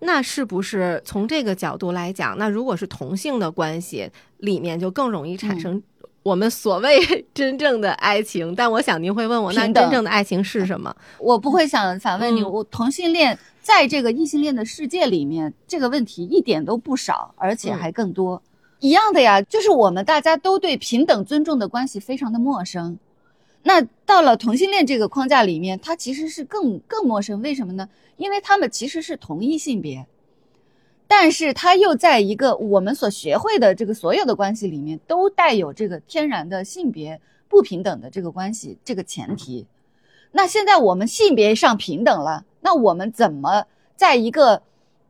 那是不是从这个角度来讲，那如果是同性的关系里面就更容易产生我们所谓真正的爱情、嗯、但我想您会问我，那真正的爱情是什么？我不会想反问你、嗯、我同性恋在这个异性恋的世界里面这个问题一点都不少，而且还更多、嗯、一样的呀，就是我们大家都对平等尊重的关系非常的陌生，那到了同性恋这个框架里面，它其实是更更陌生。为什么呢？因为他们其实是同一性别，但是它又在一个我们所学会的这个所有的关系里面都带有这个天然的性别不平等的这个关系这个前提。那现在我们性别上平等了，那我们怎么在一个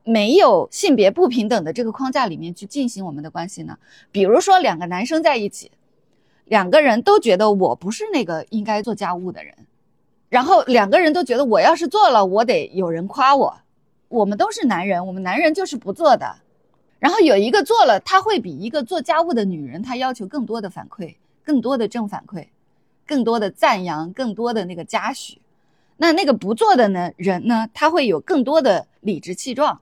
没有性别不平等的这个框架里面去进行我们的关系呢？比如说两个男生在一起，两个人都觉得我不是那个应该做家务的人，然后两个人都觉得我要是做了我得有人夸我，我们都是男人，我们男人就是不做的，然后有一个做了，他会比一个做家务的女人他要求更多的反馈，更多的正反馈，更多的赞扬，更多的那个嘉许，那那个不做的呢人呢，他会有更多的理直气壮。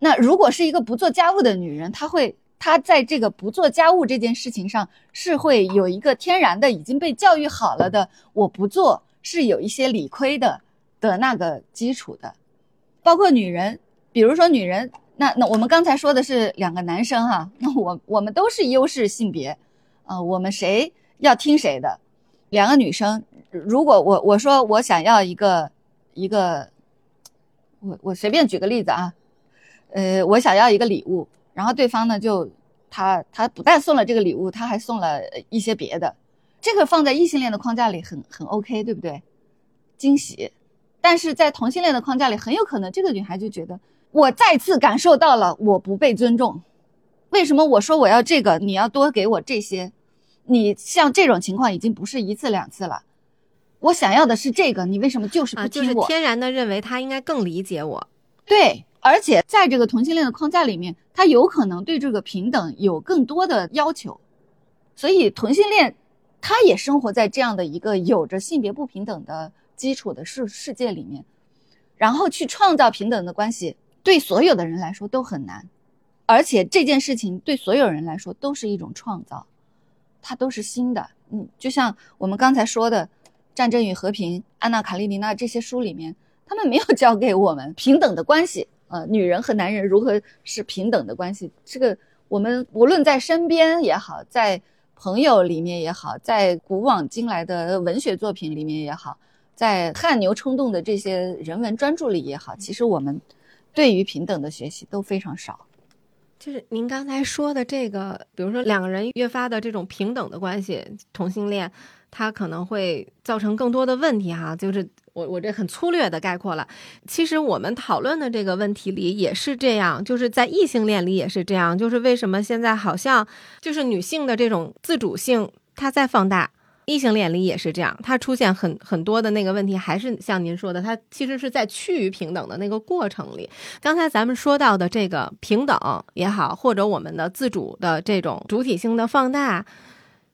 那如果是一个不做家务的女人，他会他在这个不做家务这件事情上是会有一个天然的已经被教育好了的我不做是有一些理亏的的那个基础的。包括女人，比如说女人，那那我们刚才说的是两个男生哈、啊、那我我们都是优势性别啊、呃、我们谁要听谁的。两个女生，如果我我说我想要一个一个我我随便举个例子啊，呃我想要一个礼物，然后对方呢就他他不但送了这个礼物，他还送了一些别的，这个放在异性恋的框架里很很 OK， 对不对？惊喜。但是在同性恋的框架里，很有可能这个女孩就觉得我再次感受到了我不被尊重为什么我说我要这个，你要多给我这些？你像这种情况已经不是一次两次了，我想要的是这个，你为什么就是不听我？啊，就是天然的认为他应该更理解我。对，而且在这个同性恋的框架里面，他有可能对这个平等有更多的要求，所以同性恋他也生活在这样的一个有着性别不平等的基础的世世界里面，然后去创造平等的关系，对所有的人来说都很难，而且这件事情对所有人来说都是一种创造，它都是新的。嗯，就像我们刚才说的《战争与和平》《安娜卡列尼娜》这些书里面，他们没有教给我们平等的关系，呃，女人和男人如何是平等的关系。这个我们无论在身边也好，在朋友里面也好，在古往今来的文学作品里面也好，在汗牛充栋的这些人文专著里也好，其实我们对于平等的学习都非常少。就是您刚才说的这个，比如说两个人越发的这种平等的关系，同性恋它可能会造成更多的问题哈，就是我我这很粗略的概括了。其实我们讨论的这个问题里也是这样，就是在异性恋里也是这样，就是为什么现在好像就是女性的这种自主性它在放大，异性恋里也是这样，它出现很很多的那个问题，还是像您说的，它其实是在趋于平等的那个过程里。刚才咱们说到的这个平等也好，或者我们的自主的这种主体性的放大，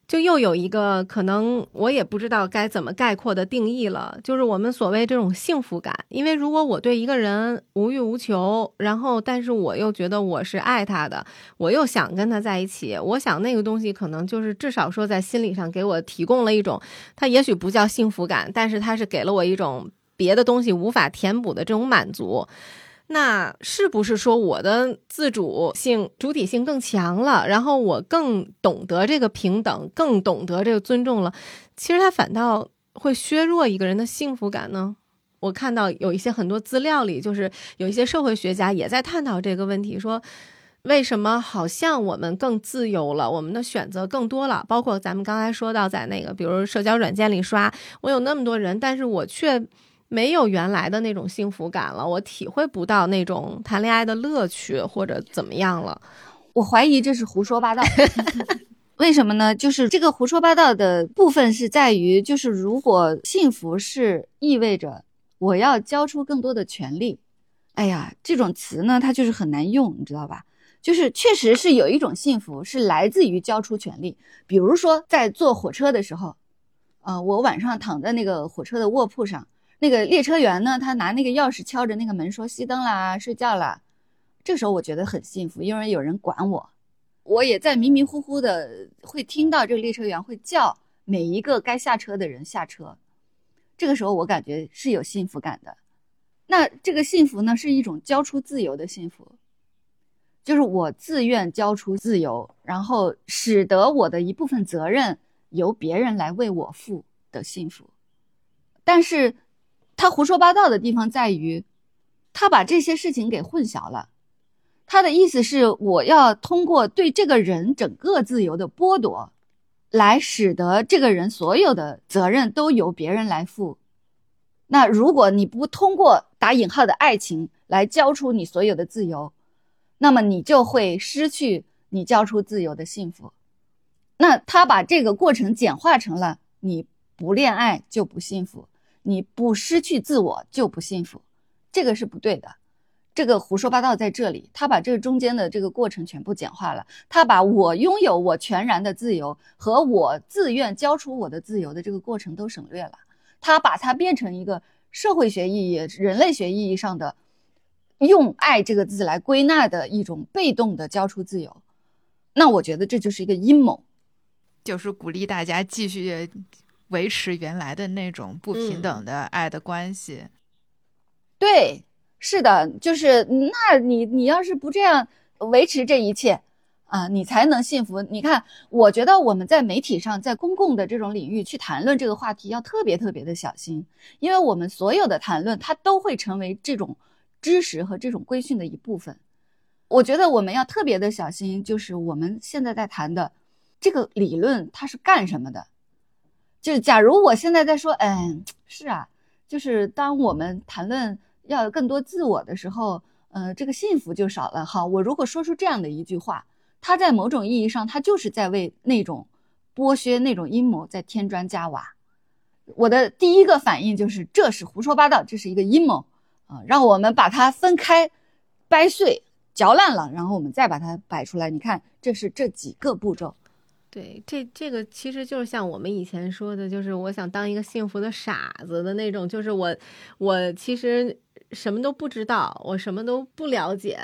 就又有一个可能我也不知道该怎么概括的定义了，就是我们所谓这种幸福感。因为如果我对一个人无欲无求，然后但是我又觉得我是爱他的，我又想跟他在一起，我想那个东西可能就是至少说在心理上给我提供了一种，它也许不叫幸福感，但是它是给了我一种别的东西无法填补的这种满足。那是不是说我的自主性主体性更强了，然后我更懂得这个平等，更懂得这个尊重了，其实它反倒会削弱一个人的幸福感呢？我看到有一些很多资料里，就是有一些社会学家也在探讨这个问题，说为什么好像我们更自由了，我们的选择更多了，包括咱们刚才说到在那个比如社交软件里刷，我有那么多人，但是我却没有原来的那种幸福感了，我体会不到那种谈恋爱的乐趣或者怎么样了。我怀疑这是胡说八道。为什么呢？就是这个胡说八道的部分是在于，就是如果幸福是意味着我要交出更多的权利，哎呀，这种词呢它就是很难用，你知道吧？就是确实是有一种幸福是来自于交出权利，比如说在坐火车的时候，呃，我晚上躺在那个火车的卧铺上，那个列车员呢，他拿那个钥匙敲着那个门说熄灯啦，睡觉啦。这时候我觉得很幸福，因为有人管我。我也在迷迷糊糊的会听到这个列车员会叫每一个该下车的人下车。这个时候我感觉是有幸福感的。那这个幸福呢，是一种交出自由的幸福。就是我自愿交出自由，然后使得我的一部分责任由别人来为我负的幸福。但是他胡说八道的地方在于，他把这些事情给混淆了。他的意思是，我要通过对这个人整个自由的剥夺，来使得这个人所有的责任都由别人来负。那如果你不通过打引号的爱情来交出你所有的自由，那么你就会失去你交出自由的幸福。那他把这个过程简化成了，你不恋爱就不幸福，你不失去自我就不幸福，这个是不对的。这个胡说八道在这里，他把这个中间的这个过程全部简化了，他把我拥有我全然的自由和我自愿交出我的自由的这个过程都省略了，他把它变成一个社会学意义、人类学意义上的用爱这个字来归纳的一种被动的交出自由。那我觉得这就是一个阴谋，就是鼓励大家继续维持原来的那种不平等的爱的关系。嗯，对，是的，就是那你你要是不这样维持这一切啊，你才能幸福。你看，我觉得我们在媒体上，在公共的这种领域去谈论这个话题要特别特别的小心，因为我们所有的谈论它都会成为这种知识和这种规训的一部分。我觉得我们要特别的小心，就是我们现在在谈的这个理论它是干什么的。就是假如我现在在说，嗯，是啊，就是当我们谈论要有更多自我的时候，呃，这个幸福就少了。好，我如果说出这样的一句话，他在某种意义上，他就是在为那种剥削、那种阴谋在添砖加瓦。我的第一个反应就是，这是胡说八道，这是一个阴谋啊！让我们把它分开、掰碎、嚼烂了，然后我们再把它摆出来。你看，这是这几个步骤。对，这这个其实就是像我们以前说的，就是我想当一个幸福的傻子的那种，就是我我其实什么都不知道，我什么都不了解，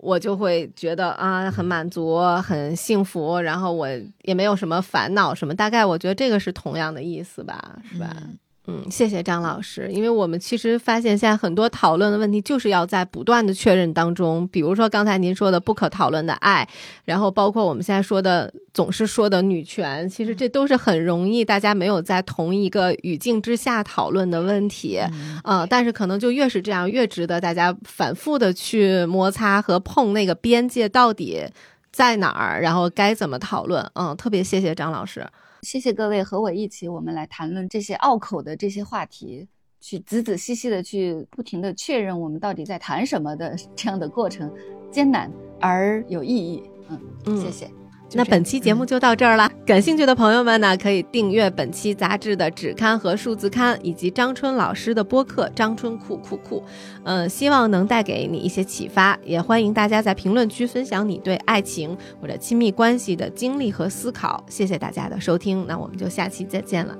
我就会觉得啊很满足很幸福，然后我也没有什么烦恼什么，大概我觉得这个是同样的意思吧，是吧？嗯嗯，谢谢张老师，因为我们其实发现现在很多讨论的问题就是要在不断的确认当中，比如说刚才您说的不可讨论的爱，然后包括我们现在说的总是说的女权，其实这都是很容易大家没有在同一个语境之下讨论的问题、嗯呃、但是可能就越是这样越值得大家反复的去摩擦和碰那个边界到底在哪儿，然后该怎么讨论。嗯，特别谢谢张老师，谢谢各位和我一起，我们来谈论这些拗口的这些话题，去仔仔细细的去不停的确认我们到底在谈什么的这样的过程，艰难而有意义。嗯嗯，谢谢。那本期节目就到这儿了，感兴趣的朋友们呢，可以订阅本期杂志的纸刊和数字刊，以及张春老师的播客《张春酷酷酷》。嗯，希望能带给你一些启发，也欢迎大家在评论区分享你对爱情或者亲密关系的经历和思考。谢谢大家的收听，那我们就下期再见了。